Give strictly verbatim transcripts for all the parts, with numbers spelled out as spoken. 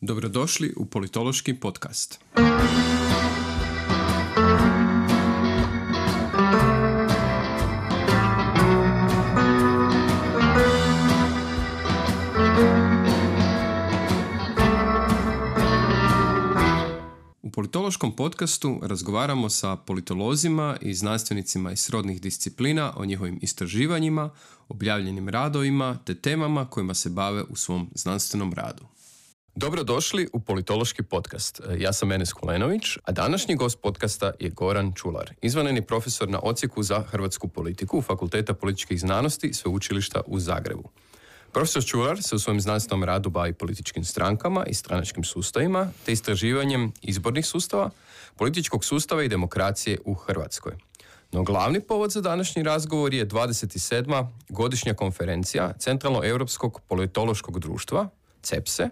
Dobrodošli u Politološki podkast. U Politološkom podkastu razgovaramo sa politolozima i znanstvenicima iz srodnih disciplina o njihovim istraživanjima, objavljenim radovima te temama kojima se bave u svom znanstvenom radu. Dobrodošli u Politološki podcast. Ja sam Enes Kulenović, a današnji gost podcasta je Goran Čular, izvanredni profesor na odsjeku za hrvatsku politiku Fakulteta političkih znanosti Sveučilišta u Zagrebu. Profesor Čular se u svojem znanstvenom radu bavi političkim strankama i stranačkim sustavima te istraživanjem izbornih sustava, političkog sustava i demokracije u Hrvatskoj. No glavni povod za današnji razgovor je dvadeset sedma godišnja konferencija Centralno europskog politološkog društva, CEPSE,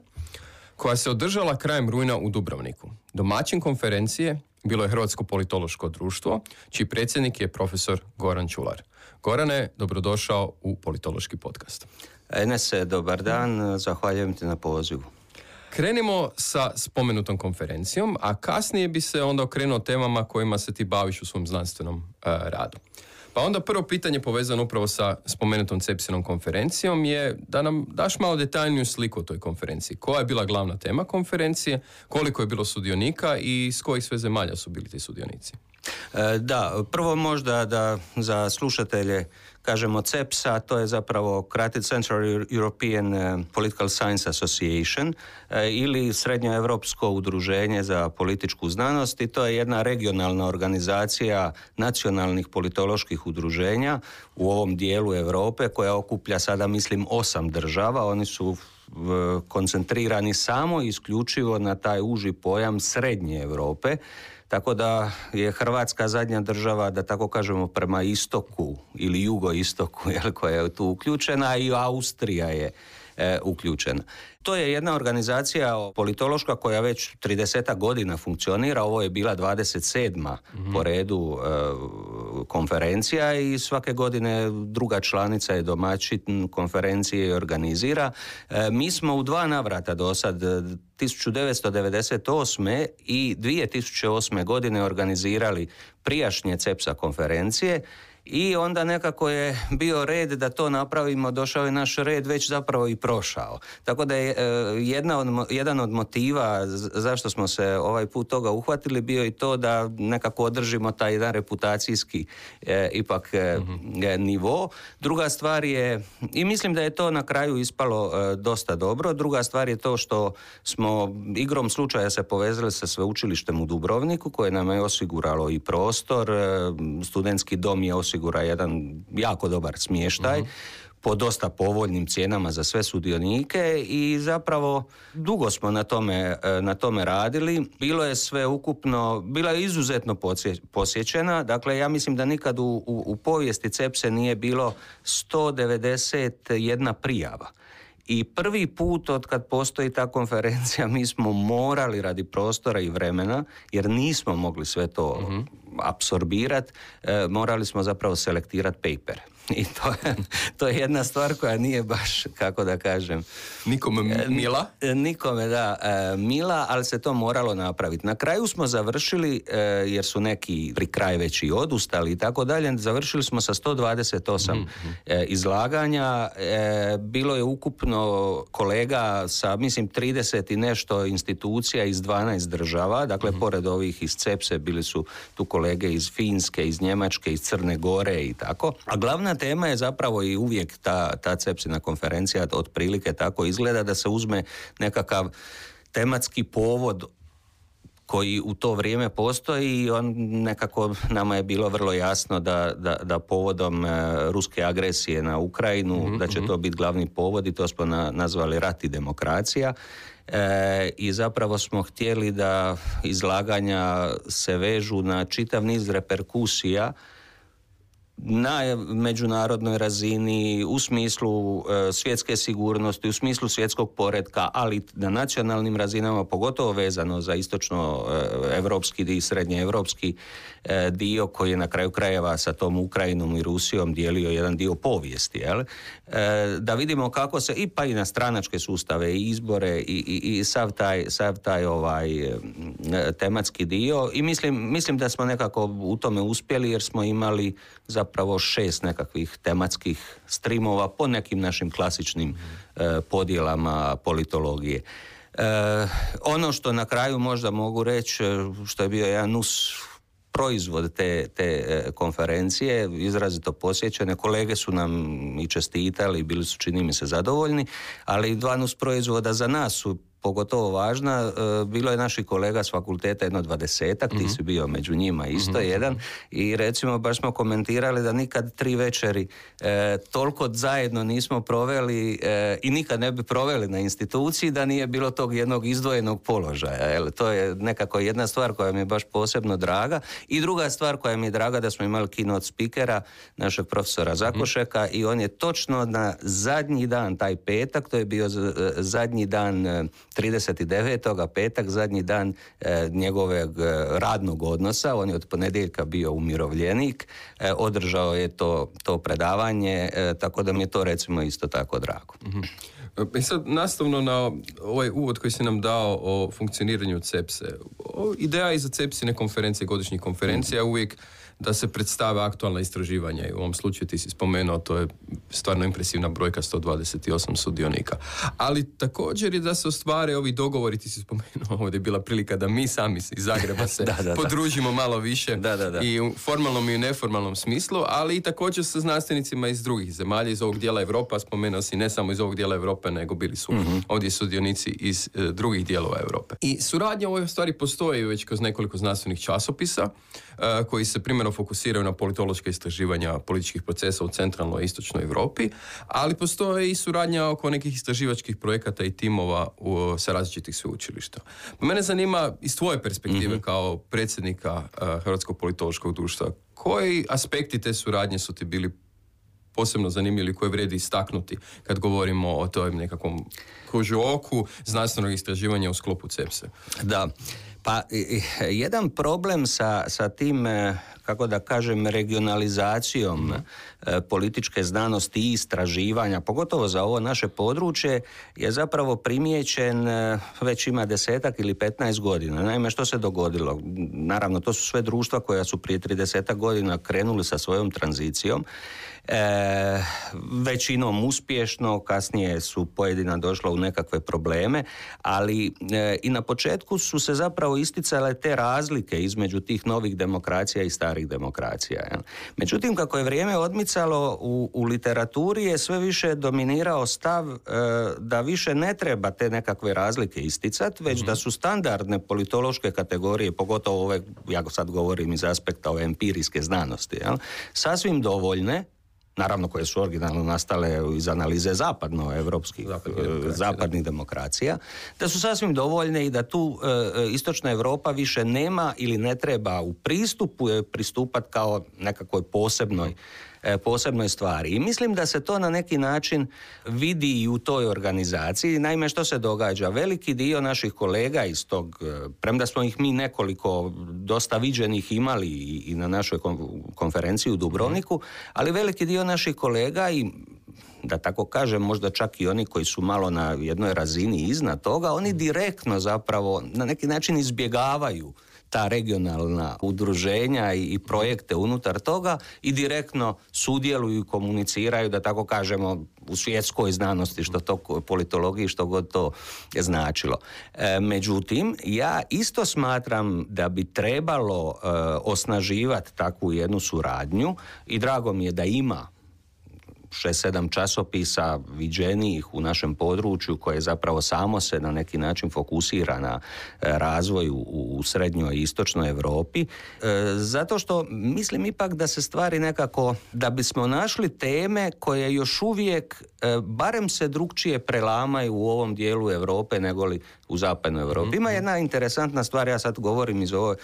koja se održala krajem rujna u Dubrovniku. Domaćin konferencije bilo je Hrvatsko politološko društvo, čiji predsjednik je profesor Goran Čular. Gorane, dobrodošao u Politološki podcast. Enes, dobar dan, zahvaljujem ti na pozivu. Krenimo sa spomenutom konferencijom, a kasnije bi se onda okrenuo temama kojima se ti baviš u svom znanstvenom uh, radu. Pa onda prvo pitanje povezano upravo sa spomenutom CEPSinom konferencijom je da nam daš malo detaljniju sliku o toj konferenciji. Koja je bila glavna tema konferencije, koliko je bilo sudionika i s kojih sve zemalja su bili ti sudionici? Da, prvo možda da za slušatelje kažemo CEPSA, to je zapravo kratica Central European Political Science Association ili Srednjoevropsko udruženje za političku znanost i to je jedna regionalna organizacija nacionalnih politoloških udruženja u ovom dijelu Europe koja okuplja sada mislim osam država, oni su koncentrirani samo i isključivo na taj uži pojam Srednje Europe. Tako da je Hrvatska zadnja država, da tako kažemo, prema istoku ili jugoistoku, jel, koja je tu uključena i Austrija je e, uključena. To je jedna organizacija politološka koja već tridesetak godina funkcionira, ovo je bila dvadeset sedma mm-hmm. po redu e, konferencija i svake godine druga članica je domaćin konferencije i organizira. E, mi smo u dva navrata do sad, tisuću devetsto devedeset osme i dvije tisuće osme godine organizirali prijašnje CEPSA konferencije i onda nekako je bio red da to napravimo, došao je naš red već zapravo i prošao. Tako da je jedna od, jedan od motiva zašto smo se ovaj put toga uhvatili bio i to da nekako održimo taj jedan reputacijski e, ipak mm-hmm. nivo. Druga stvar je, i mislim da je to na kraju ispalo e, dosta dobro, druga stvar je to što smo igrom slučaja se povezali sa Sveučilištem u Dubrovniku koje nam je osiguralo i prostor, e, studentski dom je osiguralo sigura jedan jako dobar smještaj uh-huh. po dosta povoljnim cijenama za sve sudionike i zapravo dugo smo na tome, na tome radili. Bilo je sve ukupno, bila je izuzetno posjećena. Dakle, ja mislim da nikad u, u, u povijesti CEPSE nije bilo sto devedeset jedna prijava. I prvi put od kad postoji ta konferencija mi smo morali radi prostora i vremena, jer nismo mogli sve to mm-hmm. apsorbirati, e, morali smo zapravo selektirati paper. I to je, to je jedna stvar koja nije baš, kako da kažem... Nikome mila? Nikome, da, mila, ali se to moralo napraviti. Na kraju smo završili, jer su neki pri kraju već i odustali i tako dalje, završili smo sa sto dvadeset osam mm-hmm. izlaganja. Bilo je ukupno kolega sa, mislim, trideset i nešto institucija iz dvanaest država. Dakle, mm-hmm. pored ovih iz CEPSE bili su tu kolege iz Finske, iz Njemačke, iz Crne Gore i tako. A glavna tema je zapravo i uvijek ta, ta CEPSina konferencija otprilike tako izgleda da se uzme nekakav tematski povod koji u to vrijeme postoji i on nekako nama je bilo vrlo jasno da, da, da povodom e, ruske agresije na Ukrajinu, mm-hmm. da će to biti glavni povod i to smo na, nazvali rat i demokracija. E, i zapravo smo htjeli da izlaganja se vežu na čitav niz reperkusija na međunarodnoj razini, u smislu svjetske sigurnosti, u smislu svjetskog poretka, ali na nacionalnim razinama, pogotovo vezano za istočno-evropski i srednje-evropski dio koji je na kraju krajeva sa tom Ukrajinom i Rusijom dijelio jedan dio povijesti, jel? Da vidimo kako se, i pa i na stranačke sustave, i izbore, i, i, i sav taj, sav taj ovaj, tematski dio, i mislim, mislim da smo nekako u tome uspjeli jer smo imali za zapravo šest nekakvih tematskih streamova po nekim našim klasičnim eh, podjelama politologije. Eh, ono što na kraju možda mogu reći, što je bio jedan nus proizvod te, te konferencije, izrazito posjećene, kolege su nam i čestitali, bili su, čini mi se, zadovoljni, ali dva nus proizvoda za nas su pogotovo važna. Bilo je naših kolega s fakulteta jedno dvadesetak, ti si bio među njima isto, mm-hmm. jedan, i recimo baš smo komentirali da nikad tri večeri e, toliko zajedno nismo proveli e, i nikad ne bi proveli na instituciji da nije bilo tog jednog izdvojenog položaja. Jel, to je nekako jedna stvar koja mi je baš posebno draga, i druga stvar koja mi je draga da smo imali keynote speakera, našeg profesora Zakošeka, mm-hmm. i on je točno na zadnji dan, taj petak, to je bio z- zadnji dan e, trideset devetog petak, zadnji dan e, njegovog e, radnog odnosa, on je od ponedjeljka bio umirovljenik, e, održao je to, to predavanje, e, tako da mi je to recimo isto tako drago. Mm-hmm. I sad, nastavno na ovaj uvod koji si nam dao o funkcioniranju CEPSE, ideja iza CEPSine konferencije, godišnjih konferencija, mm-hmm. uvijek da se predstave aktualna istraživanja, i u ovom slučaju ti si spomenuo, to je stvarno impresivna brojka, sto dvadeset osam sudionika. Ali također i da se ostvare ovi dogovori, ti si spomenuo, ovdje je bila prilika da mi sami iz Zagreba se da, da, podružimo da. malo više da, da, da. i u formalnom i u neformalnom smislu, ali i također sa znanstvenicima iz drugih zemalja, iz ovog dijela Europa, spomenuo si ne samo iz ovog dijela Europe, nego bili su mm-hmm. ovdje sudionici iz e, drugih dijelova Europe. I suradnja u ovoj stvari postoji već kroz nekoliko znanstvenih časopisa e, koji se primjer fokusiraju na politološka istraživanja političkih procesa u centralnoj i istočnoj Europi, ali postoje i suradnja oko nekih istraživačkih projekata i timova u, sa različitih sveučilišta. Pa mene zanima iz tvoje perspektive mm-hmm. kao predsjednika uh, Hrvatskog politološkog društva, koji aspekti te suradnje su ti bili posebno zanimljivi, koje vrijedi istaknuti kad govorimo o tom nekakvom kružoku znanstvenog istraživanja u sklopu CEPSE? Da, pa jedan problem sa, sa tim, kako da kažem, regionalizacijom mm. političke znanosti i istraživanja, pogotovo za ovo naše područje, je zapravo primijećen već ima desetak ili petnaest godina. Naime, što se dogodilo? Naravno, to su sve društva koja su prije tridesetak godina krenuli sa svojom tranzicijom, e, većinom uspješno, kasnije su pojedina došla u nekakve probleme, ali e, i na početku su se zapravo isticale te razlike između tih novih demokracija i starih demokracija. Međutim, kako je vrijeme odmicalo, u, u literaturi je sve više dominirao stav e, da više ne treba te nekakve razlike isticati, već mm-hmm. da su standardne politološke kategorije, pogotovo ove, ja sad govorim iz aspekta ove empirijske znanosti, jel, sasvim dovoljne, naravno koje su originalno nastale iz analize zapadnoevropskih, zapadnih demokracija, da su sasvim dovoljne i da tu e, istočna Europa više nema ili ne treba u pristupu pristupati kao nekakvoj posebnoj, e, posebnoj stvari. I mislim da se to na neki način vidi i u toj organizaciji. Naime, što se događa? Veliki dio naših kolega iz tog, premda smo ih mi nekoliko dosta viđenih imali i na našoj konferenciji u Dubrovniku, ali veliki dio naših kolega, i da tako kažem, možda čak i oni koji su malo na jednoj razini iznad toga, oni direktno zapravo na neki način izbjegavaju ta regionalna udruženja i projekte unutar toga i direktno sudjeluju i komuniciraju, da tako kažemo, u svjetskoj znanosti, što to politologiji, što god to je značilo. E, međutim, ja isto smatram da bi trebalo e, osnaživati takvu jednu suradnju, i drago mi je da ima šest sedam časopisa viđenijih u našem području koje zapravo samo se na neki način fokusira na razvoj u, u srednjoj i istočnoj Europi, e, zato što mislim ipak da se stvari nekako, da bismo našli teme koje još uvijek e, barem se drugčije prelamaju u ovom dijelu Europe negoli u zapadnoj Europi. Ima jedna interesantna stvar, ja sad govorim iz ovo,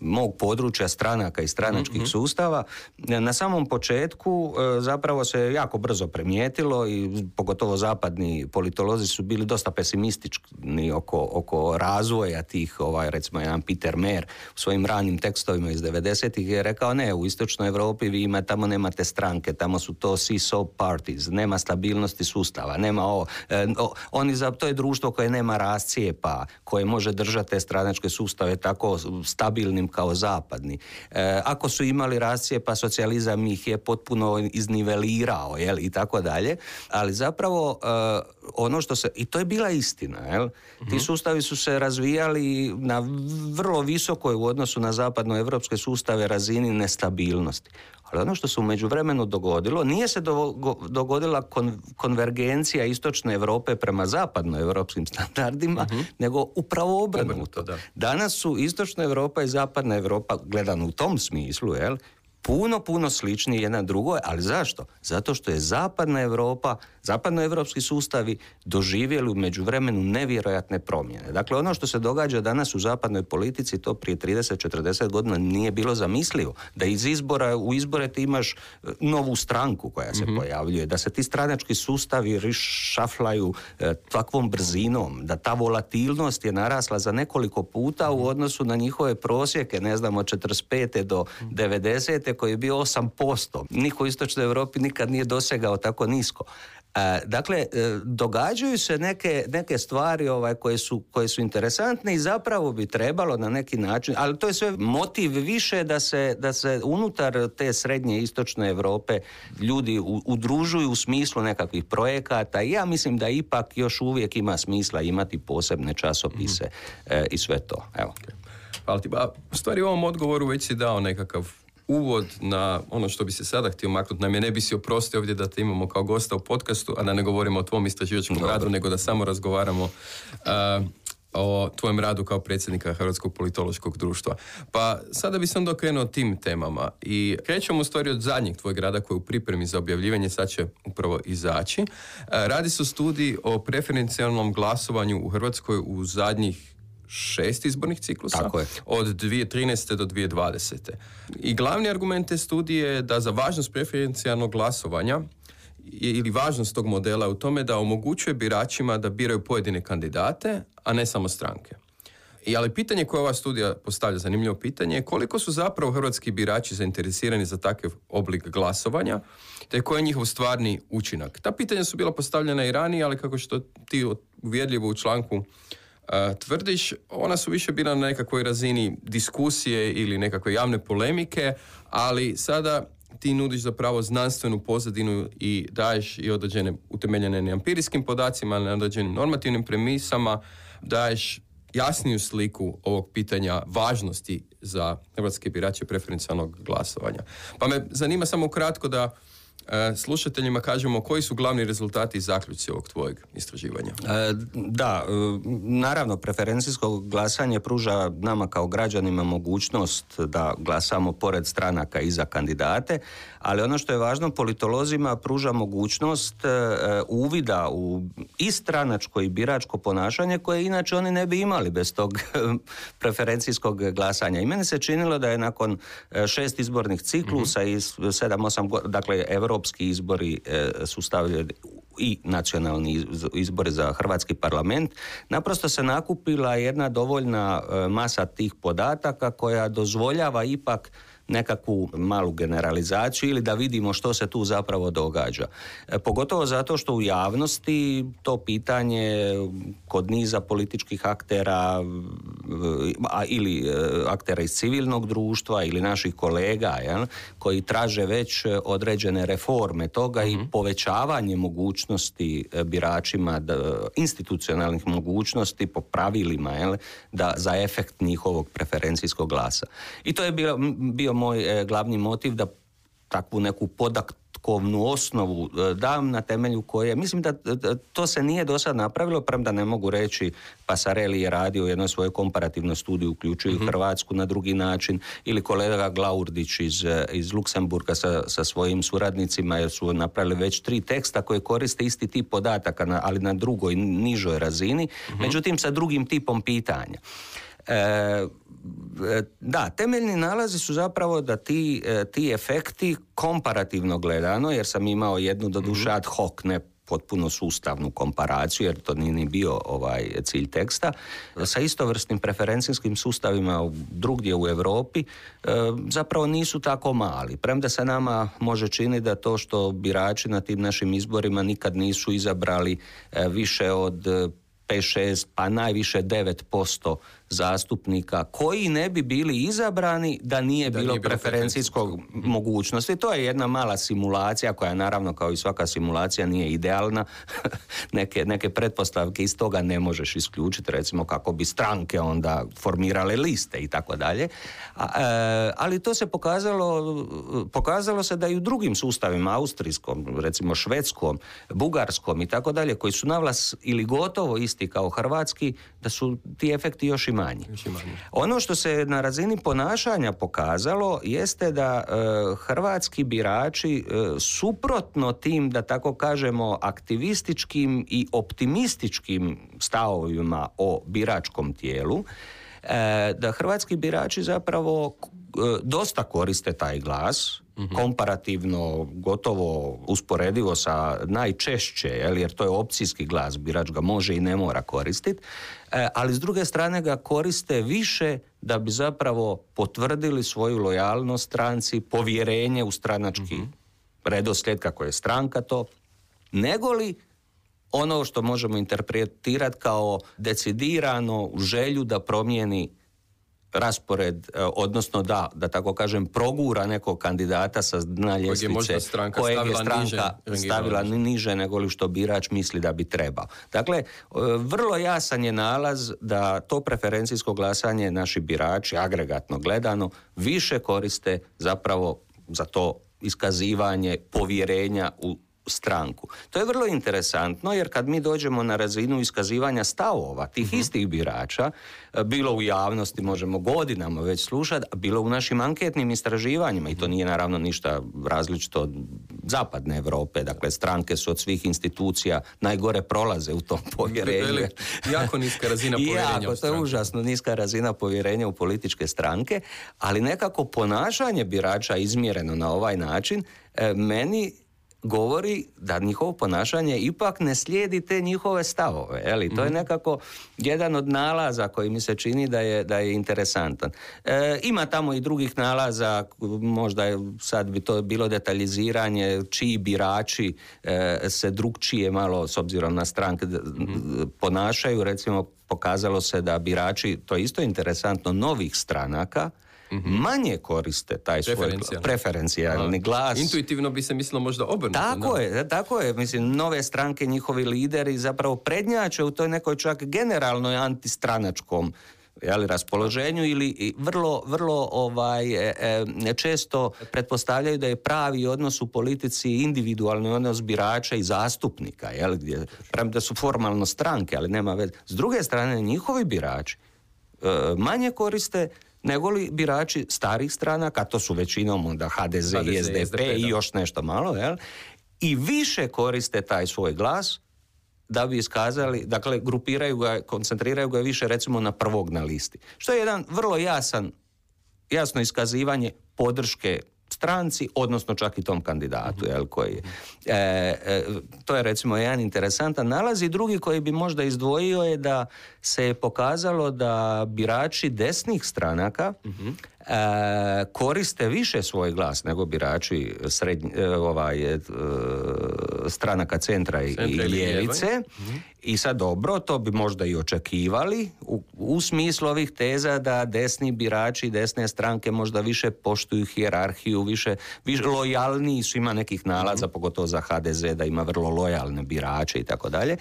mog područja stranaka i stranačkih mm-hmm. sustava. Na samom početku zapravo se jako brzo primijetilo i pogotovo zapadni politolozi su bili dosta pesimistični oko, oko razvoja tih, ovaj, recimo jedan Peter Mayer u svojim ranim tekstovima iz devedesetih je rekao ne, u istočnoj Europi vi ima, tamo nemate stranke, tamo su to see-saw parties, nema stabilnosti sustava, nema ovo. Oni za to je društvo koje nema rascijepa, koje može držati te stranačke sustave tako stabilnim kao zapadni. E, ako su imali rascijepa, socijalizam ih je potpuno iznivelirao, jel, i tako dalje, ali zapravo e, ono što se, i to je bila istina, jel, mm-hmm. ti sustavi su se razvijali na vrlo visokoj u odnosu na zapadnoevropske sustave razini nestabilnosti. Ali ono što se u međuvremenu dogodilo, nije se dogodila kon, konvergencija istočne Europe prema zapadnoevropskim standardima, uh-huh. nego upravo obrnuto. Da. Danas su istočna Europa i zapadna Europa, gledano u tom smislu, jel, puno, puno sličniji jedan drugoj, ali zašto? Zato što je zapadna Europa, zapadnoevropski sustavi doživjeli u međuvremenu nevjerojatne promjene. Dakle, ono što se događa danas u zapadnoj politici, to prije trideset četrdeset godina nije bilo zamislivo. Da iz izbora, u izbore ti imaš novu stranku koja se mm-hmm. pojavljuje, da se ti stranački sustavi rišaflaju e, takvom brzinom, da ta volatilnost je narasla za nekoliko puta u odnosu na njihove prosjeke, ne znam, od četrdeset pete do devedesete koji je bio osam posto. Niko u istočnoj Europi nikad nije dosegao tako nisko. E, dakle, e, događaju se neke, neke stvari ovaj, koje su, koje su interesantne i zapravo bi trebalo na neki način, ali to je sve motiv više da se, da se unutar te srednje istočne Europe ljudi u, udružuju u smislu nekakvih projekata i ja mislim da ipak još uvijek ima smisla imati posebne časopise mm-hmm. e, i sve to. Evo. Hvala ti. Ba, u stvari u ovom odgovoru već si dao nekakav uvod na ono što bi se sada htio maknuti, nam je ne bi si oprostio ovdje da te imamo kao gosta u podcastu, a da ne govorimo o tvom istraživačkom Dobre. radu, nego da samo razgovaramo uh, o tvojem radu kao predsjednika Hrvatskog politološkog društva. Pa sada bi sam dokrenuo tim temama i krećemo u stvari od zadnjeg tvojeg rada koji je u pripremi za objavljivanje, sad će upravo izaći. Uh, radi se o studiji o preferencijalnom glasovanju u Hrvatskoj u zadnjih šest izbornih ciklusa od dvije tisuće trinaeste do dvije tisuće dvadesete. I glavni argument te studije je da za važnost preferencijalnog glasovanja ili važnost tog modela u tome da omogućuje biračima da biraju pojedine kandidate, a ne samo stranke. I ali pitanje koje ova studija postavlja, zanimljivo pitanje, je koliko su zapravo hrvatski birači zainteresirani za takav oblik glasovanja, te koji je njihov stvarni učinak. Ta pitanja su bila postavljena i ranije, ali kako što ti uvjerljivo u članku Uh, tvrdiš, ona su više bila na nekakvoj razini diskusije ili nekakve javne polemike, ali sada ti nudiš zapravo znanstvenu pozadinu i daješ i određene utemeljene na empirijskim podacima, na određenim normativnim premisama, daješ jasniju sliku ovog pitanja važnosti za hrvatske birače preferencijalnog glasovanja. Pa me zanima samo kratko da slušateljima kažemo koji su glavni rezultati i zaključci ovog tvojeg istraživanja. Da, naravno preferencijsko glasanje pruža nama kao građanima mogućnost da glasamo pored stranaka i za kandidate, ali ono što je važno politolozima pruža mogućnost uvida u i stranačko i biračko ponašanje koje inače oni ne bi imali bez tog preferencijskog glasanja. I meni se činilo da je nakon šest izbornih ciklusa mm-hmm. i sedam osam, dakle Evropa Europski izbori su stavljeni i nacionalni izbori za Hrvatski parlament, naprosto se nakupila jedna dovoljna masa tih podataka koja dozvoljava ipak nekakvu malu generalizaciju ili da vidimo što se tu zapravo događa. Pogotovo zato što u javnosti to pitanje kod niza političkih aktera ili aktera iz civilnog društva ili naših kolega, jel, koji traže već određene reforme toga mm-hmm. i povećavanje mogućnosti biračima, institucionalnih mogućnosti po pravilima, jel, da, za efekt njihovog preferencijskog glasa. I to je bio, bio moj e, glavni motiv da takvu neku podatku podatkovnu osnovu dam na temelju koje, mislim da to se nije do sad napravilo, premda ne mogu reći, Pasarelli je radio jedno svoje komparativno studiju, uključuju mm-hmm. Hrvatsku na drugi način, ili kolega Glaurdić iz, iz Luksemburga sa, sa svojim suradnicima, jer su napravili već tri teksta koje koriste isti tip podataka, na, ali na drugoj, nižoj razini, mm-hmm. međutim sa drugim tipom pitanja. E, da, temeljni nalazi su zapravo da ti, ti efekti komparativno gledano, jer sam imao jednu doduše ad hoc, ne potpuno sustavnu komparaciju, jer to nije ni bio ovaj cilj teksta, sa istovrsnim preferencijskim sustavima drugdje u Europi, zapravo nisu tako mali. Premda se nama može čini da to što birači na tim našim izborima nikad nisu izabrali više od pet šest, pa najviše devet posto zastupnika koji ne bi bili izabrani da nije da bilo, bilo preferencijskog mogućnosti. To je jedna mala simulacija koja naravno kao i svaka simulacija nije idealna. neke, neke pretpostavke iz toga ne možeš isključiti, recimo kako bi stranke onda formirale liste i tako dalje. Ali to se pokazalo, pokazalo se da i u drugim sustavima, austrijskom, recimo švedskom, bugarskom i tako dalje, koji su na vlas ili gotovo isti kao hrvatski, da su ti efekti još i manji. Ono što se na razini ponašanja pokazalo jeste da e, hrvatski birači e, suprotno tim, da tako kažemo, aktivističkim i optimističkim stavovima o biračkom tijelu, e, da hrvatski birači zapravo e, dosta koriste taj glas, mm-hmm. komparativno, gotovo usporedivo sa najčešće, jer to je opcijski glas, birač ga može i ne mora koristiti, ali s druge strane ga koriste više da bi zapravo potvrdili svoju lojalnost stranci, povjerenje u stranački mm-hmm. redoslijed kako je stranka to, nego li ono što možemo interpretirati kao decidirano želju da promijeni raspored, odnosno da, da tako kažem, progura nekog kandidata sa dna ljestvice kojeg je stranka stavila niže nego li što birač misli da bi trebao. Dakle, vrlo jasan je nalaz da to preferencijsko glasanje naši birači, agregatno gledano, više koriste zapravo za to iskazivanje povjerenja u stranku. To je vrlo interesantno, jer kad mi dođemo na razinu iskazivanja stavova tih mm-hmm. istih birača, bilo u javnosti možemo godinama već slušati, bilo u našim anketnim istraživanjima, i to nije naravno ništa različito od zapadne Europe, dakle stranke su od svih institucija najgore prolaze u tom povjerenju. Velik, jako niska razina povjerenja. Jako, to je užasno niska razina povjerenja u političke stranke, ali nekako ponašanje birača izmjereno na ovaj način, meni govori da njihovo ponašanje ipak ne slijedi te njihove stavove. Eli, to je nekako jedan od nalaza koji mi se čini da je, da je interesantan. E, ima tamo i drugih nalaza, možda je, sad bi to bilo detaljiziranje čiji birači e, se drugčije malo, s obzirom na stranke, mm-hmm. ponašaju. Recimo, pokazalo se da birači, to je isto interesantno, novih stranaka, mm-hmm. manje koriste taj svoj preferencijalni glas. Intuitivno bi se mislilo možda obrnuto. Tako da. je, tako je. Mislim, nove stranke, njihovi lideri zapravo prednjače u toj nekoj čak generalnoj antistranačkom jeli, raspoloženju ili vrlo, vrlo ovaj, e, često pretpostavljaju da je pravi odnos u politici individualni odnos birača i zastupnika, jeli, gdje, premda su formalno stranke, ali nema veze. S druge strane, njihovi birači e, manje koriste nego li birači starih stranaka, to su većinom onda H D Z, H D Z i S D P, S D P i još nešto malo, jel? I više koriste taj svoj glas da bi iskazali, dakle, grupiraju ga, koncentriraju ga više recimo na prvog na listi. Što je jedan vrlo jasan, jasno iskazivanje podrške stranci, odnosno čak i tom kandidatu, mm-hmm. jel, koji je. E, e, to je recimo jedan interesantan nalaz i drugi koji bi možda izdvojio je da se je pokazalo da birači desnih stranaka mm-hmm. e, koriste više svoj glas nego birači srednj, e, ovaj, e, stranaka centra i, i ljevice. Mm-hmm. I sad dobro, to bi možda i očekivali u, u smislu ovih teza da desni birači, desne stranke možda više poštuju hijerarhiju, više, više lojalniji su, ima nekih nalaza, pogotovo za H D Z, da ima vrlo lojalne birače i tako dalje.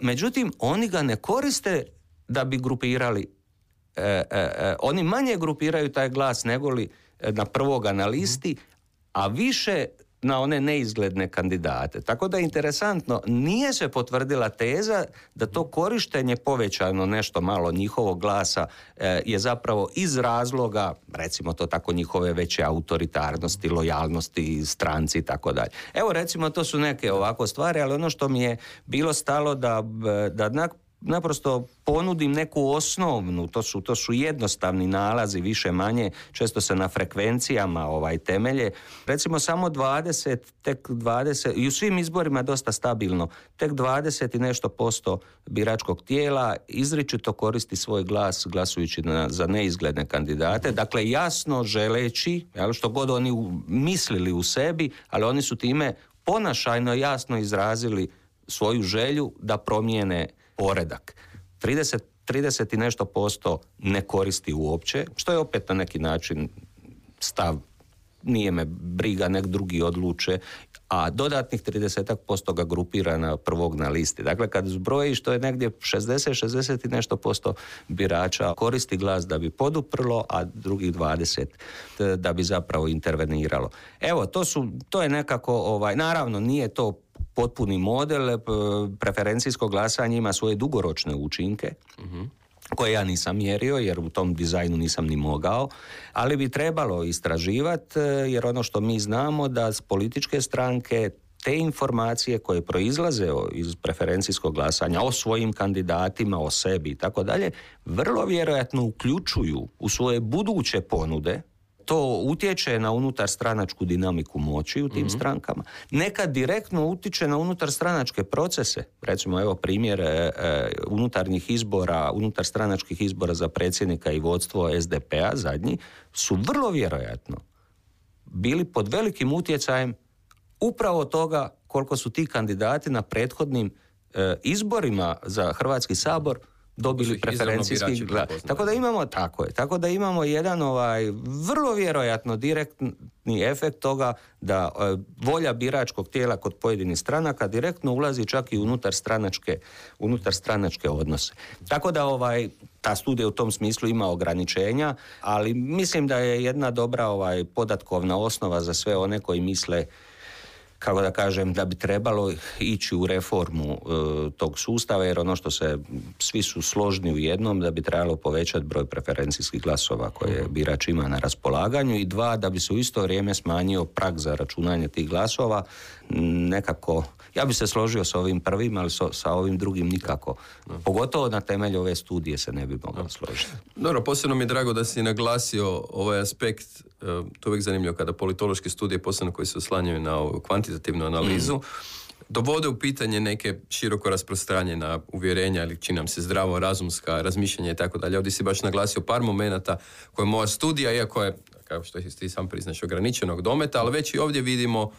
Međutim, oni ga ne koriste da bi grupirali, e, e, oni manje grupiraju taj glas nego li na prvoga na listi, a više na one neizgledne kandidate. Tako da je interesantno, nije se potvrdila teza da to korištenje povećano nešto malo njihovog glasa e, je zapravo iz razloga, recimo to tako, njihove veće autoritarnosti, lojalnosti, stranci i tako dalje. Evo recimo to su neke ovako stvari, ali ono što mi je bilo stalo da, da nakon naprosto ponudim neku osnovnu, to su, to su jednostavni nalazi više manje, često se na frekvencijama ovaj, temelje, recimo samo dvadeset, tek dvadeset, i u svim izborima dosta stabilno, tek dvadeset i nešto posto biračkog tijela izričito koristi svoj glas glasujući na, za neizgledne kandidate, dakle jasno želeći, jel, što god oni u, mislili u sebi, ali oni su time ponašajno jasno izrazili svoju želju da promijene poredak. trideset, trideset i nešto posto ne koristi uopće, što je opet na neki način stav, nije me briga, nek drugi odluče, a dodatnih trideset posto ga grupira na prvog na listi. Dakle, kad zbrojiš, to je negdje šezdeset, šezdeset i nešto posto birača koristi glas da bi poduprlo, a drugih dvadeset da bi zapravo interveniralo. Evo, to su, to je nekako, ovaj, naravno, nije to potpuni model, preferencijsko glasanje ima svoje dugoročne učinke, uh-huh. koje ja nisam mjerio, jer u tom dizajnu nisam ni mogao, ali bi trebalo istraživati, jer ono što mi znamo da s političke stranke te informacije koje proizlaze iz preferencijskog glasanja o svojim kandidatima, o sebi i tako dalje, vrlo vjerojatno uključuju u svoje buduće ponude. To utječe na unutar stranačku dinamiku moći u tim mm-hmm. strankama. Nekad direktno utječe na unutar stranačke procese. Recimo, evo primjer e, unutarnjih izbora, unutar stranačkih izbora za predsjednika i vodstvo es de pea zadnji, su vrlo vjerojatno bili pod velikim utjecajem upravo toga koliko su ti kandidati na prethodnim e, izborima za Hrvatski sabor dobili preferencijski glas. Tako da imamo tako je. Tako da imamo jedan ovaj vrlo vjerojatno direktni efekt toga da e, volja biračkog tijela kod pojedinih stranaka direktno ulazi čak i unutar stranačke, unutar stranačke odnose. Tako da ovaj ta studija u tom smislu ima ograničenja, ali mislim da je jedna dobra ovaj podatkovna osnova za sve one koji misle, kako da kažem, da bi trebalo ići u reformu e, tog sustava, jer ono što se, svi su složni u jednom, da bi trebalo povećati broj preferencijskih glasova koje birač ima na raspolaganju i dva, da bi se u isto vrijeme smanjio prag za računanje tih glasova. Nekako, ja bi se složio sa ovim prvim, ali so, sa ovim drugim nikako. Pogotovo na temelju ove studije se ne bi mogao složiti. Dobro, posebno mi je drago da si naglasio ovaj aspekt, e, to uvijek zanimljivo kada politološke studije, posebno koji se oslanjaju na ovu kvantitativnu analizu, mm. dovode u pitanje neke široko rasprostranjena uvjerenja ili čini nam se zdravo razumska razmišljanja i tako dalje. Ovdje si baš naglasio par momenata koje moja studija, iako je, kao što ti sam priznaš, ograničenog dometa, ali već i ovdje vidimo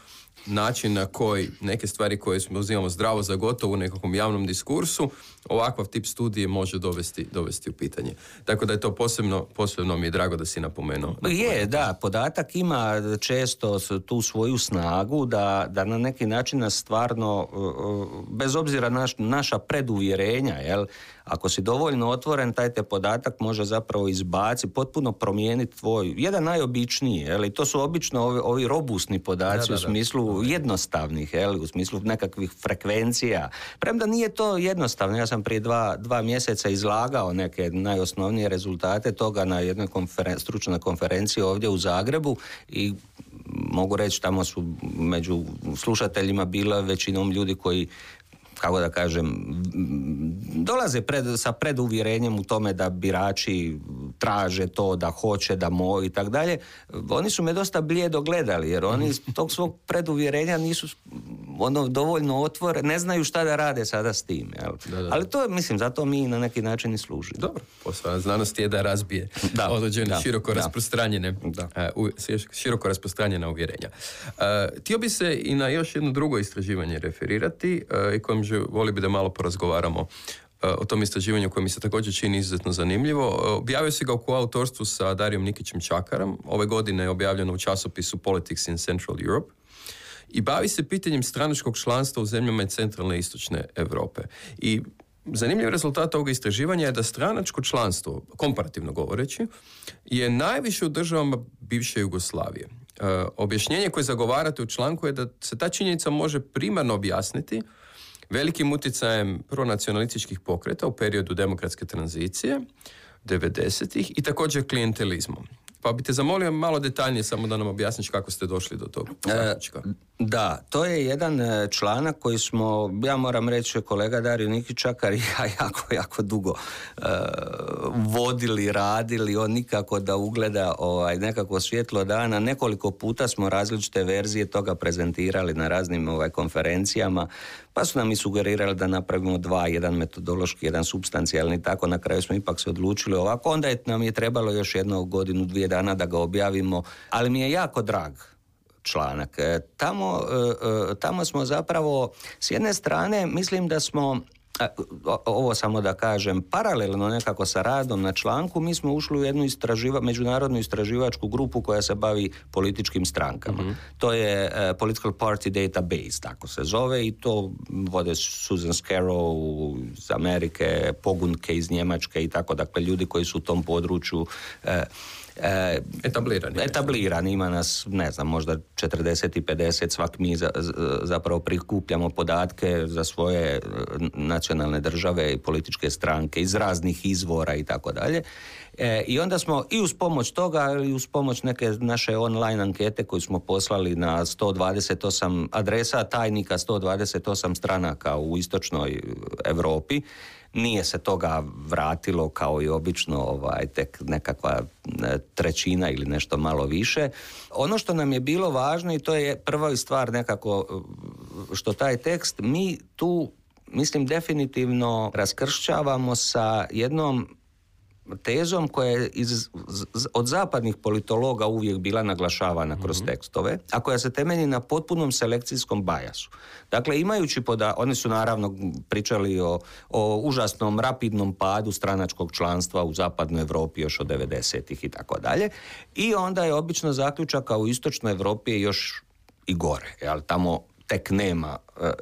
način na koji neke stvari koje uzimamo zdravo za gotovo u nekakvom javnom diskursu, ovakav tip studije može dovesti, dovesti u pitanje. Tako da je to posebno, posebno mi je drago da si napomenuo. napomenuo. Je, da, podatak ima često tu svoju snagu da, da na neki način nas stvarno, bez obzira na naša preduvjerenja, jel, ako si dovoljno otvoren, taj te podatak može zapravo izbaciti, potpuno promijeniti tvoj, jedan najobičniji, jel, i to su obično ovi, ovi robustni podaci da, da, u smislu da. jednostavnih, jel, u smislu nekakvih frekvencija. Premda nije to jednostavno, ja sam prije dva, dva mjeseca izlagao neke najosnovnije rezultate toga na jednoj konferen- stručnoj konferenciji ovdje u Zagrebu i mogu reći tamo su među slušateljima bila većinom ljudi koji, kako da kažem, dolaze pred, sa preduvjerenjem u tome da birači traže to, da hoće, da mogu i tako dalje. Oni su me dosta blijedo gledali, jer oni iz tog svog preduvjerenja nisu ono dovoljno otvoreni, ne znaju šta da rade sada s tim. Da, da. Ali to, mislim, zato mi na neki način i služimo. Dobro, posao znanosti je da razbije da, određene da, široko, da. Rasprostranjene, da. Uh, široko rasprostranjena uvjerenja. Uh, htio bi se i na još jedno drugo istraživanje referirati uh, i kojem volio bi da malo porazgovaramo uh, o tom istraživanju koje mi se također čini izuzetno zanimljivo. Uh, objavio se ga u koautorstvu sa Darijom Nikićem Čakarom. Ove godine je objavljeno u časopisu Politics in Central Europe i bavi se pitanjem stranačkog članstva u zemljama centralne i istočne Europe. I zanimljiv rezultat ovog istraživanja je da stranačko članstvo, komparativno govoreći, je najviše u državama bivše Jugoslavije. objašnjenje koje zagovarate u članku je da se ta činjenica može primarno objasniti velikim utjecajem pronacionalističkih pokreta u periodu demokratske tranzicije devedesetih i također klijentelizmom. Pa bi te zamolio malo detaljnije samo da nam objasniš kako ste došli do toga zaključka. E, da, to je jedan članak koji smo, ja moram reći, kolega Dario Nikić Čakar i ja jako, jako dugo e, vodili, radili, on nikako da ugleda ovaj, nekako svjetlo dana. Nekoliko puta smo različite verzije toga prezentirali na raznim ovaj, konferencijama, pa su nam i sugerirali da napravimo dva, jedan metodološki, jedan supstancijalni, tako na kraju smo ipak se odlučili ovako, onda je, nam je trebalo još jednu godinu, dvije dana da ga objavimo, ali mi je jako drag članak. Tamo, tamo smo zapravo, s jedne strane, mislim da smo, ovo samo da kažem, paralelno nekako sa radom na članku, mi smo ušli u jednu istraživa, međunarodnu istraživačku grupu koja se bavi političkim strankama. Mm-hmm. To je Political Party Database, tako se zove, i to vode Susan Scarrow iz Amerike, Pogunke iz Njemačke i tako, dakle, ljudi koji su u tom području eh, E, etablirani. Etablirani, ima nas, ne znam, možda četrdeset i pedeset, svak mi za, zapravo prikupljamo podatke za svoje nacionalne države i političke stranke iz raznih izvora i tako dalje. I onda smo i uz pomoć toga i uz pomoć neke naše online ankete koju smo poslali na sto dvadeset osam adresa tajnika sto dvadeset osam stranaka u istočnoj Europi. Nije se toga vratilo kao i obično, ovaj, tek nekakva trećina ili nešto malo više. Ono što nam je bilo važno, i to je prva stvar nekako što taj tekst, mi tu, mislim, definitivno raskršćavamo sa jednom tezom koja je iz, od zapadnih politologa uvijek bila naglašavana kroz mm-hmm. tekstove, a koja se temelji na potpunom selekcijskom bajasu. Dakle, imajući poda... Oni su naravno pričali o, o užasnom, rapidnom padu stranačkog članstva u zapadnoj Europi još od devedesetih i tako dalje. I onda je obično zaključak kao u istočnoj Europi je još i gore, jel, tamo tek nema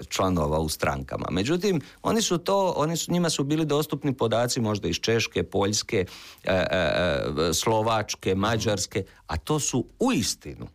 članova u strankama. Međutim, oni su to, oni su, njima su bili dostupni podaci možda iz Češke, Poljske, e, e, Slovačke, Mađarske, a to su uistinu,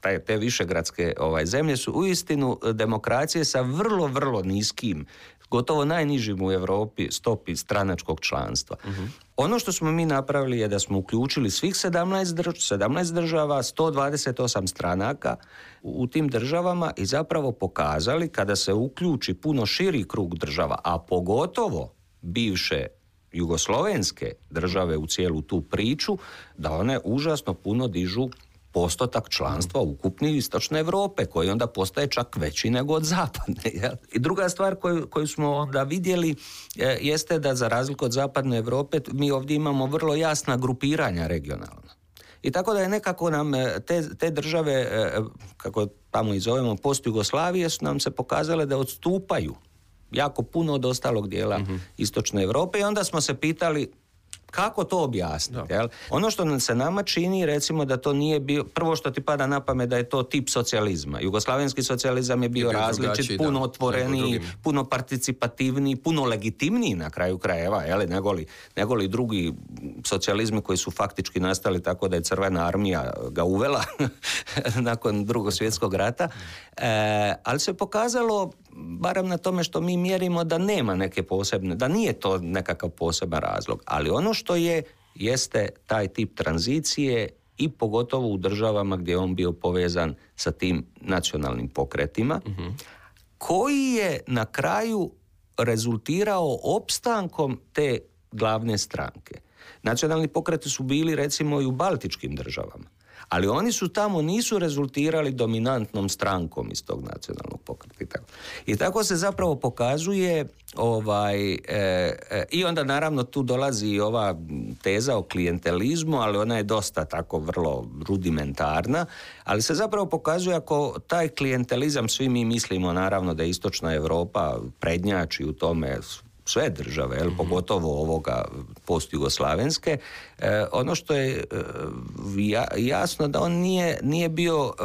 te, te višegradske ovaj, zemlje su uistinu demokracije sa vrlo, vrlo niskim, gotovo najnižim u Europi stopi stranačkog članstva. Uh-huh. Ono što smo mi napravili je da smo uključili svih sedamnaest, drž- sedamnaest država, sto dvadeset osam stranaka u, u tim državama i zapravo pokazali kada se uključi puno širi krug država, a pogotovo bivše jugoslovenske države u cijelu tu priču, da one užasno puno dižu postotak članstva ukupni istočne Europe, koji onda postaje čak veći nego od zapadne. Jel? I druga stvar koju, koju smo onda vidjeli e, jeste da za razliku od zapadne Europe mi ovdje imamo vrlo jasna grupiranja regionalna. I tako da je nekako nam te, te države, e, kako tamo i zovemo post-Jugoslavije, su nam se pokazale da odstupaju jako puno od ostalog dijela mm-hmm. istočne Europe. I onda smo se pitali kako to objasniti? Jel? Ono što nam se nama čini, recimo da to nije bio, prvo što ti pada na pamet da je to tip socijalizma. Jugoslavenski socijalizam je bio, bio različit, puno da, otvoreniji, puno participativniji, puno legitimniji na kraju krajeva, jel? Negoli, negoli drugi socijalizmi koji su faktički nastali tako da je Crvena armija ga uvela nakon Drugog svjetskog rata. E, ali se pokazalo, barem na tome što mi mjerimo, da nema neke posebne, da nije to nekakav poseban razlog. Ali ono što je, jeste taj tip tranzicije i pogotovo u državama gdje je on bio povezan sa tim nacionalnim pokretima, mm-hmm. koji je na kraju rezultirao opstankom te glavne stranke. Nacionalni pokreti su bili recimo i u baltičkim državama, ali oni su tamo nisu rezultirali dominantnom strankom iz tog nacionalnog pokreta. I tako se zapravo pokazuje ovaj, e, e, i onda naravno tu dolazi i ova teza o klijentelizmu, ali ona je dosta tako vrlo rudimentarna, ali se zapravo pokazuje ako taj klijentelizam, svi mi mislimo naravno da je istočna Europa prednjači u tome sve države, jel, pogotovo ovoga post-jugoslavenske, e, ono što je e, ja, jasno da on nije, nije bio e,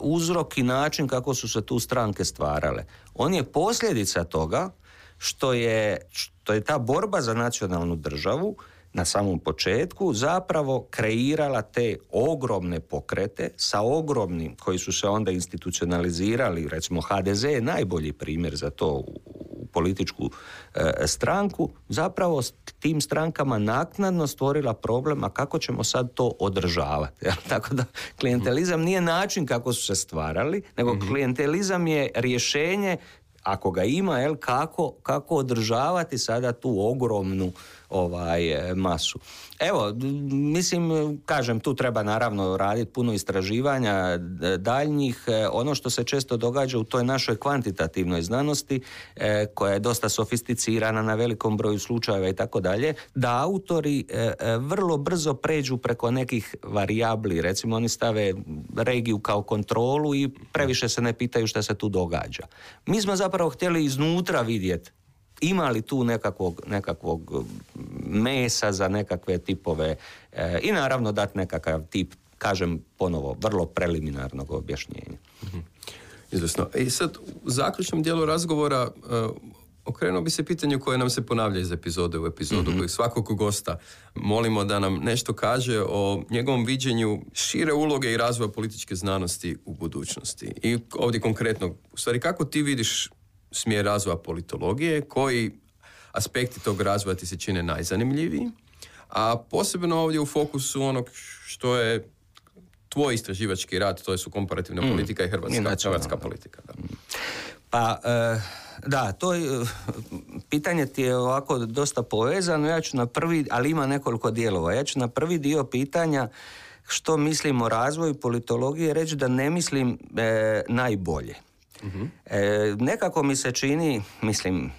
uzrok i način kako su se tu stranke stvarale. On je posljedica toga što je, što je ta borba za nacionalnu državu na samom početku zapravo kreirala te ogromne pokrete sa ogromnim, koji su se onda institucionalizirali, recimo ha de ze je najbolji primjer za to u političku e, stranku, zapravo s tim strankama naknadno stvorila problem, a kako ćemo sad to održavati. Ja, tako da klijentelizam nije način kako su se stvarali, nego klijentelizam je rješenje, ako ga ima, jel, kako, kako održavati sada tu ogromnu ovaj, masu. Evo, mislim, kažem, tu treba naravno raditi puno istraživanja daljnjih. Ono što se često događa u toj našoj kvantitativnoj znanosti, koja je dosta sofisticirana na velikom broju slučajeva i tako dalje, da autori vrlo brzo pređu preko nekih varijabli. Recimo, oni stave regiju kao kontrolu i previše se ne pitaju šta se tu događa. Mi smo zapravo htjeli iznutra vidjeti ima li tu nekakvog, nekakvog mesa za nekakve tipove e, i naravno dati nekakav tip, kažem ponovo, vrlo preliminarnog objašnjenja. Mm-hmm. Izvrsno. I sad u zaključnom dijelu razgovora e, okrenuo bi se pitanju koje nam se ponavlja iz epizode u epizodu, mm-hmm. koji svakog gosta molimo da nam nešto kaže o njegovom viđenju šire uloge i razvoja političke znanosti u budućnosti. I ovdje konkretno, u stvari kako ti vidiš smjer razvoja politologije, koji aspekti tog razvoja ti se čine najzanimljiviji, a posebno ovdje u fokusu onog što je tvoj istraživački rad, to je su komparativna mm. politika i hrvatska, znači, hrvatska politika. Da. Pa, da, to je, pitanje ti je ovako dosta povezano, ja ću na prvi, ali ima nekoliko dijelova, ja ću na prvi dio pitanja što mislim o razvoju politologije reći da ne mislim e, najbolje. Uh-huh. E, nekako mi se čini, mislim,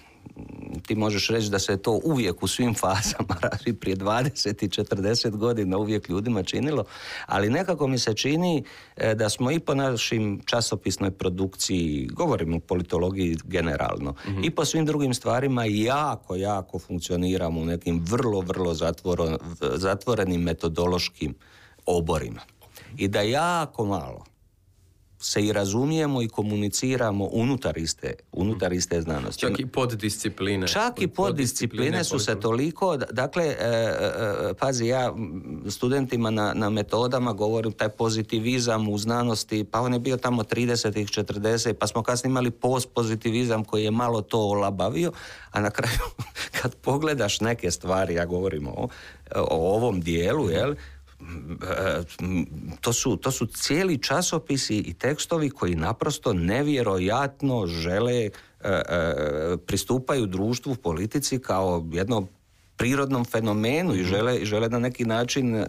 ti možeš reći da se to uvijek u svim fazama, i prije dvadeset i četrdeset godina uvijek ljudima činilo, ali nekako mi se čini e, da smo i po našim časopisnoj produkciji, govorimo o politologiji generalno, uh-huh. i po svim drugim stvarima jako, jako funkcioniramo u nekim vrlo, vrlo zatvoro, zatvorenim metodološkim oborima. I da jako malo se i razumijemo i komuniciramo unutar iste, unutar iste znanosti. Čak i poddiscipline. Čak i poddiscipline su se toliko, dakle, e, e, pazi, ja studentima na, na metodama govorim taj pozitivizam u znanosti, pa on je bio tamo tridesetih, četrdesetih, pa smo kasnije imali postpozitivizam koji je malo to olabavio, a na kraju kad pogledaš neke stvari, ja govorim o, o ovom dijelu, jel, To su, to su cijeli časopisi i tekstovi koji naprosto nevjerojatno žele, pristupaju društvu, politici kao jednom prirodnom fenomenu i žele, žele na neki način,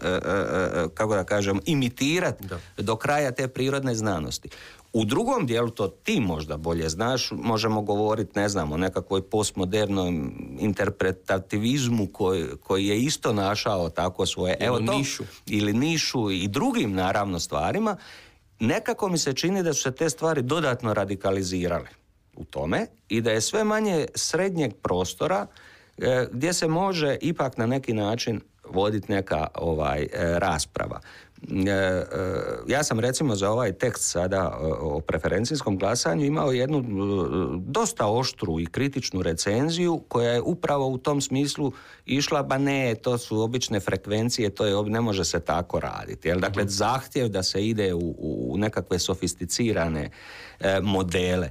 kako da kažem, imitirati do kraja te prirodne znanosti. U drugom dijelu, to ti možda bolje znaš, možemo govoriti, ne znam, o nekakvoj postmodernom interpretativizmu koji, koji je isto našao tako svoje, ili evo to, nišu. ili nišu i drugim naravno stvarima. Nekako mi se čini da su se te stvari dodatno radikalizirale u tome i da je sve manje srednjeg prostora gdje se može ipak na neki način voditi neka ovaj, rasprava. Ja sam recimo za ovaj tekst sada o preferencijskom glasanju imao jednu dosta oštru i kritičnu recenziju koja je upravo u tom smislu išla, ba ne, to su obične frekvencije, to je, ne može se tako raditi. Jel? Dakle, zahtjev da se ide u, u nekakve sofisticirane modele.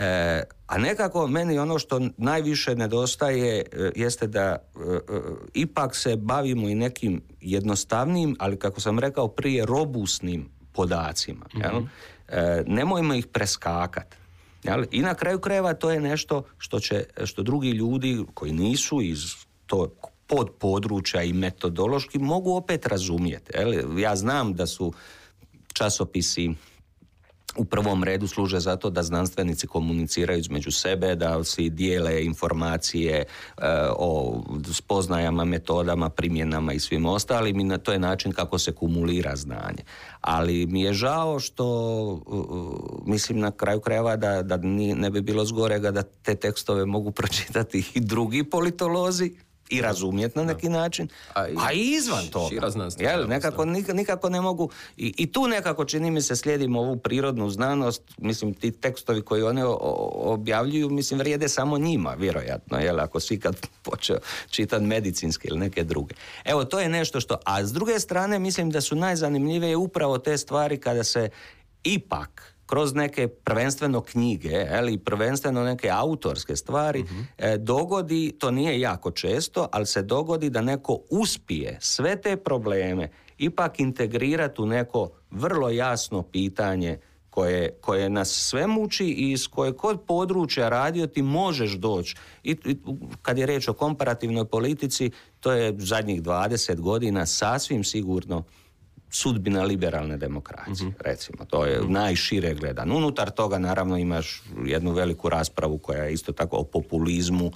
E, a nekako meni ono što najviše nedostaje e, jeste da e, e, ipak se bavimo i nekim jednostavnim, ali kako sam rekao prije, robusnim podacima. Mm-hmm. E, nemojmo ih preskakati. I na kraju krajeva to je nešto što će, što drugi ljudi koji nisu iz to pod područja i metodološki mogu opet razumjeti. Jel? Ja znam da su časopisi u prvom redu služe za to da znanstvenici komuniciraju između sebe, da si dijele informacije e, o spoznajama, metodama, primjenama i svim ostalim i na to je način kako se kumulira znanje. Ali mi je žao što, uh, mislim na kraju krajeva da, da ni, ne bi bilo zgorega da te tekstove mogu pročitati i drugi politolozi i razumjeti na neki način, a i, a i izvan toga. Šira znanost. Jel, nekako, nikako ne mogu, i, i tu nekako čini mi se slijedimo ovu prirodnu znanost, mislim, ti tekstovi koji one objavljuju, mislim, vrijede samo njima, vjerojatno, jel, ako svi kad počeo čitati medicinske ili neke druge. Evo, to je nešto što, a s druge strane, mislim da su najzanimljivije upravo te stvari kada se ipak kroz neke prvenstveno knjige ili prvenstveno neke autorske stvari, uh-huh. dogodi, to nije jako često, ali se dogodi da neko uspije sve te probleme ipak integrirati u neko vrlo jasno pitanje koje, koje nas sve muči i iz koje kod područja radio ti možeš doći. I, i kad je riječ o komparativnoj politici, to je zadnjih dvadeset godina sasvim sigurno sudbina liberalne demokracije, uh-huh. recimo. To je uh-huh. najšire gledano. Unutar toga, naravno, imaš jednu veliku raspravu koja je isto tako o populizmu,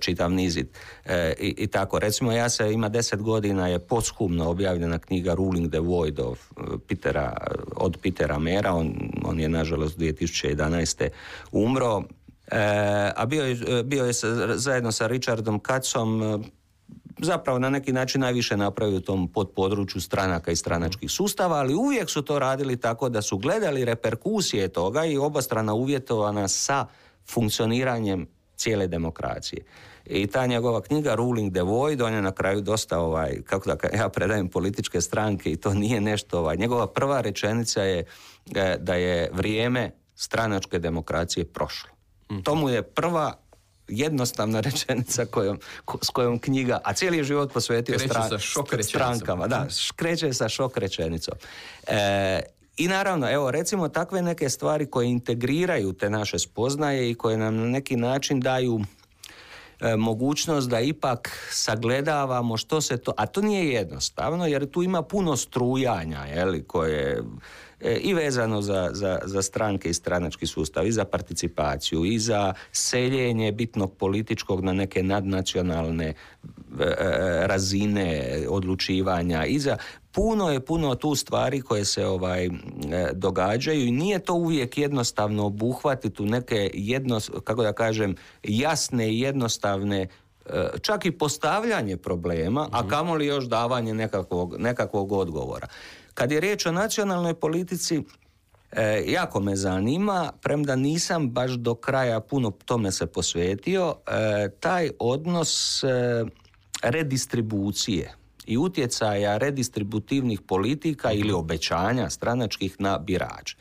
čitav nizit. E, i, I tako, recimo, ja se, ima deset godina je posthumno objavljena knjiga Ruling the Void of Petera, od Petera Mayera. On, on je, nažalost, dvije tisuće jedanaeste umro. E, a bio je, bio je sa, zajedno sa Richardom Katzom zapravo na neki način najviše napravio u tom podpodručju stranaka i stranačkih sustava, ali uvijek su to radili tako da su gledali reperkusije toga i oba strana uvjetovana sa funkcioniranjem cijele demokracije. I ta njegova knjiga Ruling the Void, on je na kraju dosta, ovaj, kako da ja predajem političke stranke i to nije nešto, ovaj, njegova prva rečenica je da je vrijeme stranačke demokracije prošlo. To mu je prva jednostavna rečenica kojom, ko, s kojom knjiga, a cijeli život posvetio stra, strankama. Da, kreće sa šok rečenicom. E, I naravno, evo, recimo takve neke stvari koje integriraju te naše spoznaje i koje nam na neki način daju e, mogućnost da ipak sagledavamo što se to... A to nije jednostavno, jer tu ima puno strujanja, jeli, koje... i vezano za, za, za stranke i stranački sustav, i za participaciju, i za seljenje bitnog političkog na neke nadnacionalne e, razine odlučivanja, i za puno je puno tu stvari koje se ovaj e, događaju i nije to uvijek jednostavno obuhvatiti u neke jedno, kako da kažem, jasne i jednostavne, čak i postavljanje problema, a kamoli još davanje nekakvog, nekakvog odgovora. Kad je riječ o nacionalnoj politici, e, jako me zanima, premda nisam baš do kraja puno tome se posvetio, e, taj odnos e, redistribucije i utjecaja redistributivnih politika ili obećanja stranačkih na birače.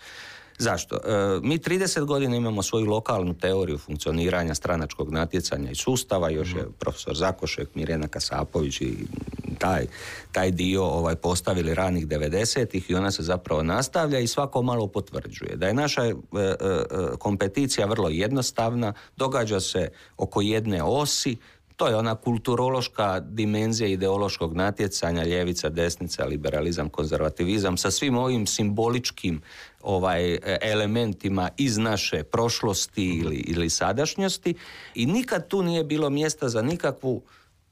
Zašto? E, mi trideset godina imamo svoju lokalnu teoriju funkcioniranja stranačkog natjecanja i sustava, još je profesor Zakošek, Mirjana Kasapović i taj, taj dio ovaj, postavili ranih devedesetih i ona se zapravo nastavlja i svako malo potvrđuje. Da je naša e, e, kompeticija vrlo jednostavna, događa se oko jedne osi, to je ona kulturološka dimenzija ideološkog natjecanja, ljevica, desnica, liberalizam, konzervativizam, sa svim ovim simboličkim ovaj, elementima iz naše prošlosti ili, ili sadašnjosti. I nikad tu nije bilo mjesta za nikakvu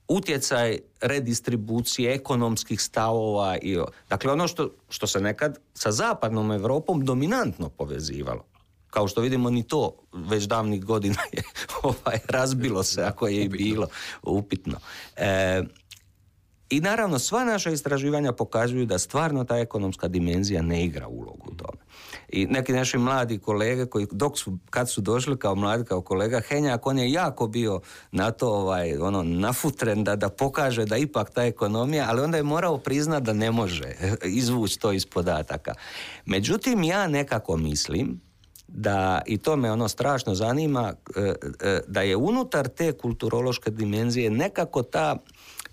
utjecaj redistribucije ekonomskih stavova. I, dakle, ono što, što se nekad sa zapadnom Europom dominantno povezivalo. Kao što vidimo, ni to već davnih godina je ovaj, razbilo se, ako je i bilo upitno. E, I naravno, sva naša istraživanja pokazuju da stvarno ta ekonomska dimenzija ne igra ulogu u tome. I neki naši mladi kolege, koji dok su, kad su došli kao mladi, kao kolega Henjak, on je jako bio na to ovaj, ono, nafutren da, da pokaže da ipak ta ekonomija, ali onda je morao priznati da ne može izvući to iz podataka. Međutim, ja nekako mislim da, i to me ono strašno zanima, da je unutar te kulturološke dimenzije nekako ta,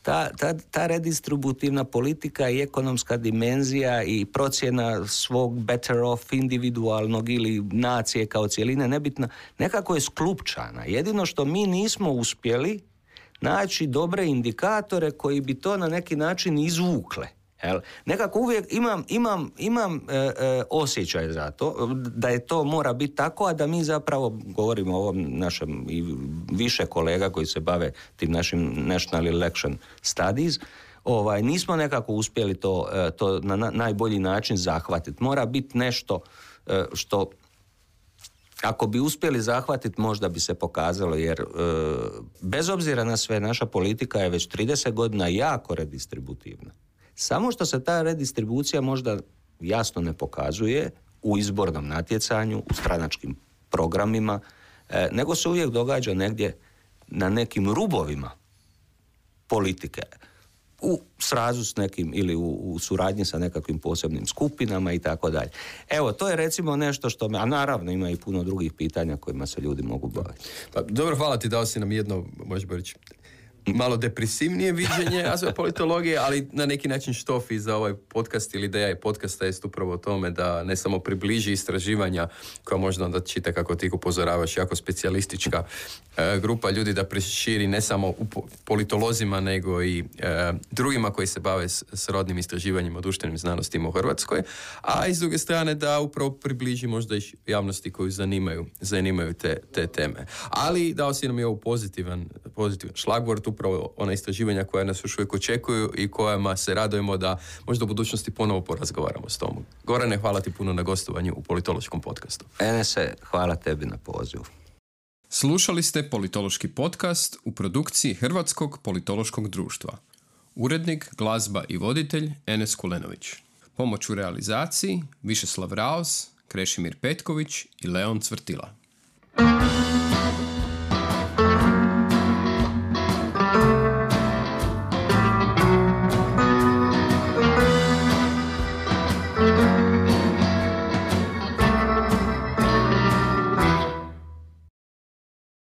ta, ta, ta redistributivna politika i ekonomska dimenzija i procjena svog better off individualnog ili nacije kao cjeline nebitna, nekako je sklupčana. Jedino što mi nismo uspjeli naći dobre indikatore koji bi to na neki način izvukle. Jel? Nekako uvijek imam, imam, imam e, e, osjećaj za to, da je to mora biti tako, a da mi zapravo govorimo o ovom našem i više kolega koji se bave tim našim National Election Studies, ovaj, nismo nekako uspjeli to, e, to na, na najbolji način zahvatiti. Mora biti nešto e, što Ako bi uspjeli zahvatiti, možda bi se pokazalo, jer e, bez obzira na sve, naša politika je već trideset godina jako redistributivna. Samo što se ta redistribucija možda jasno ne pokazuje u izbornom natjecanju, u stranačkim programima, e, nego se uvijek događa negdje na nekim rubovima politike, u srazu s nekim ili u, u suradnji sa nekakvim posebnim skupinama i tako dalje. Evo, to je recimo nešto što me, a naravno ima i puno drugih pitanja kojima se ljudi mogu baviti. Pa, dobro, hvala ti, dao si nam jedno, možemo reći, malo depresivnije viđenje politologije, ali na neki način štof i za ovaj podcast, ili ideja i podcasta jest upravo o tome da ne samo približi istraživanja koja možda onda čita, kako ti upozoravaš, jako specijalistička e, grupa ljudi, da preširi ne samo u politolozima nego i e, drugima koji se bave s, s rodnim istraživanjima o društvenim znanostima u Hrvatskoj, a i s druge strane da upravo približi možda i javnosti koju zanimaju, zanimaju te, te teme. Ali dao si nam i ovu pozitivan, pozitivan šlagvort, upravo ona istraživanja koja nas još uvijek očekuju i kojima se radujemo da možda u budućnosti ponovo porazgovaramo s tomu. Gorane, hvala ti puno na gostovanju u Politološkom podcastu. Enese, hvala tebi na pozivu. Slušali ste Politološki podcast u produkciji Hrvatskog politološkog društva. Urednik, glazba i voditelj Enes Kulenović. Pomoć u realizaciji Višeslav Raos, Krešimir Petković i Leon Cvrtila.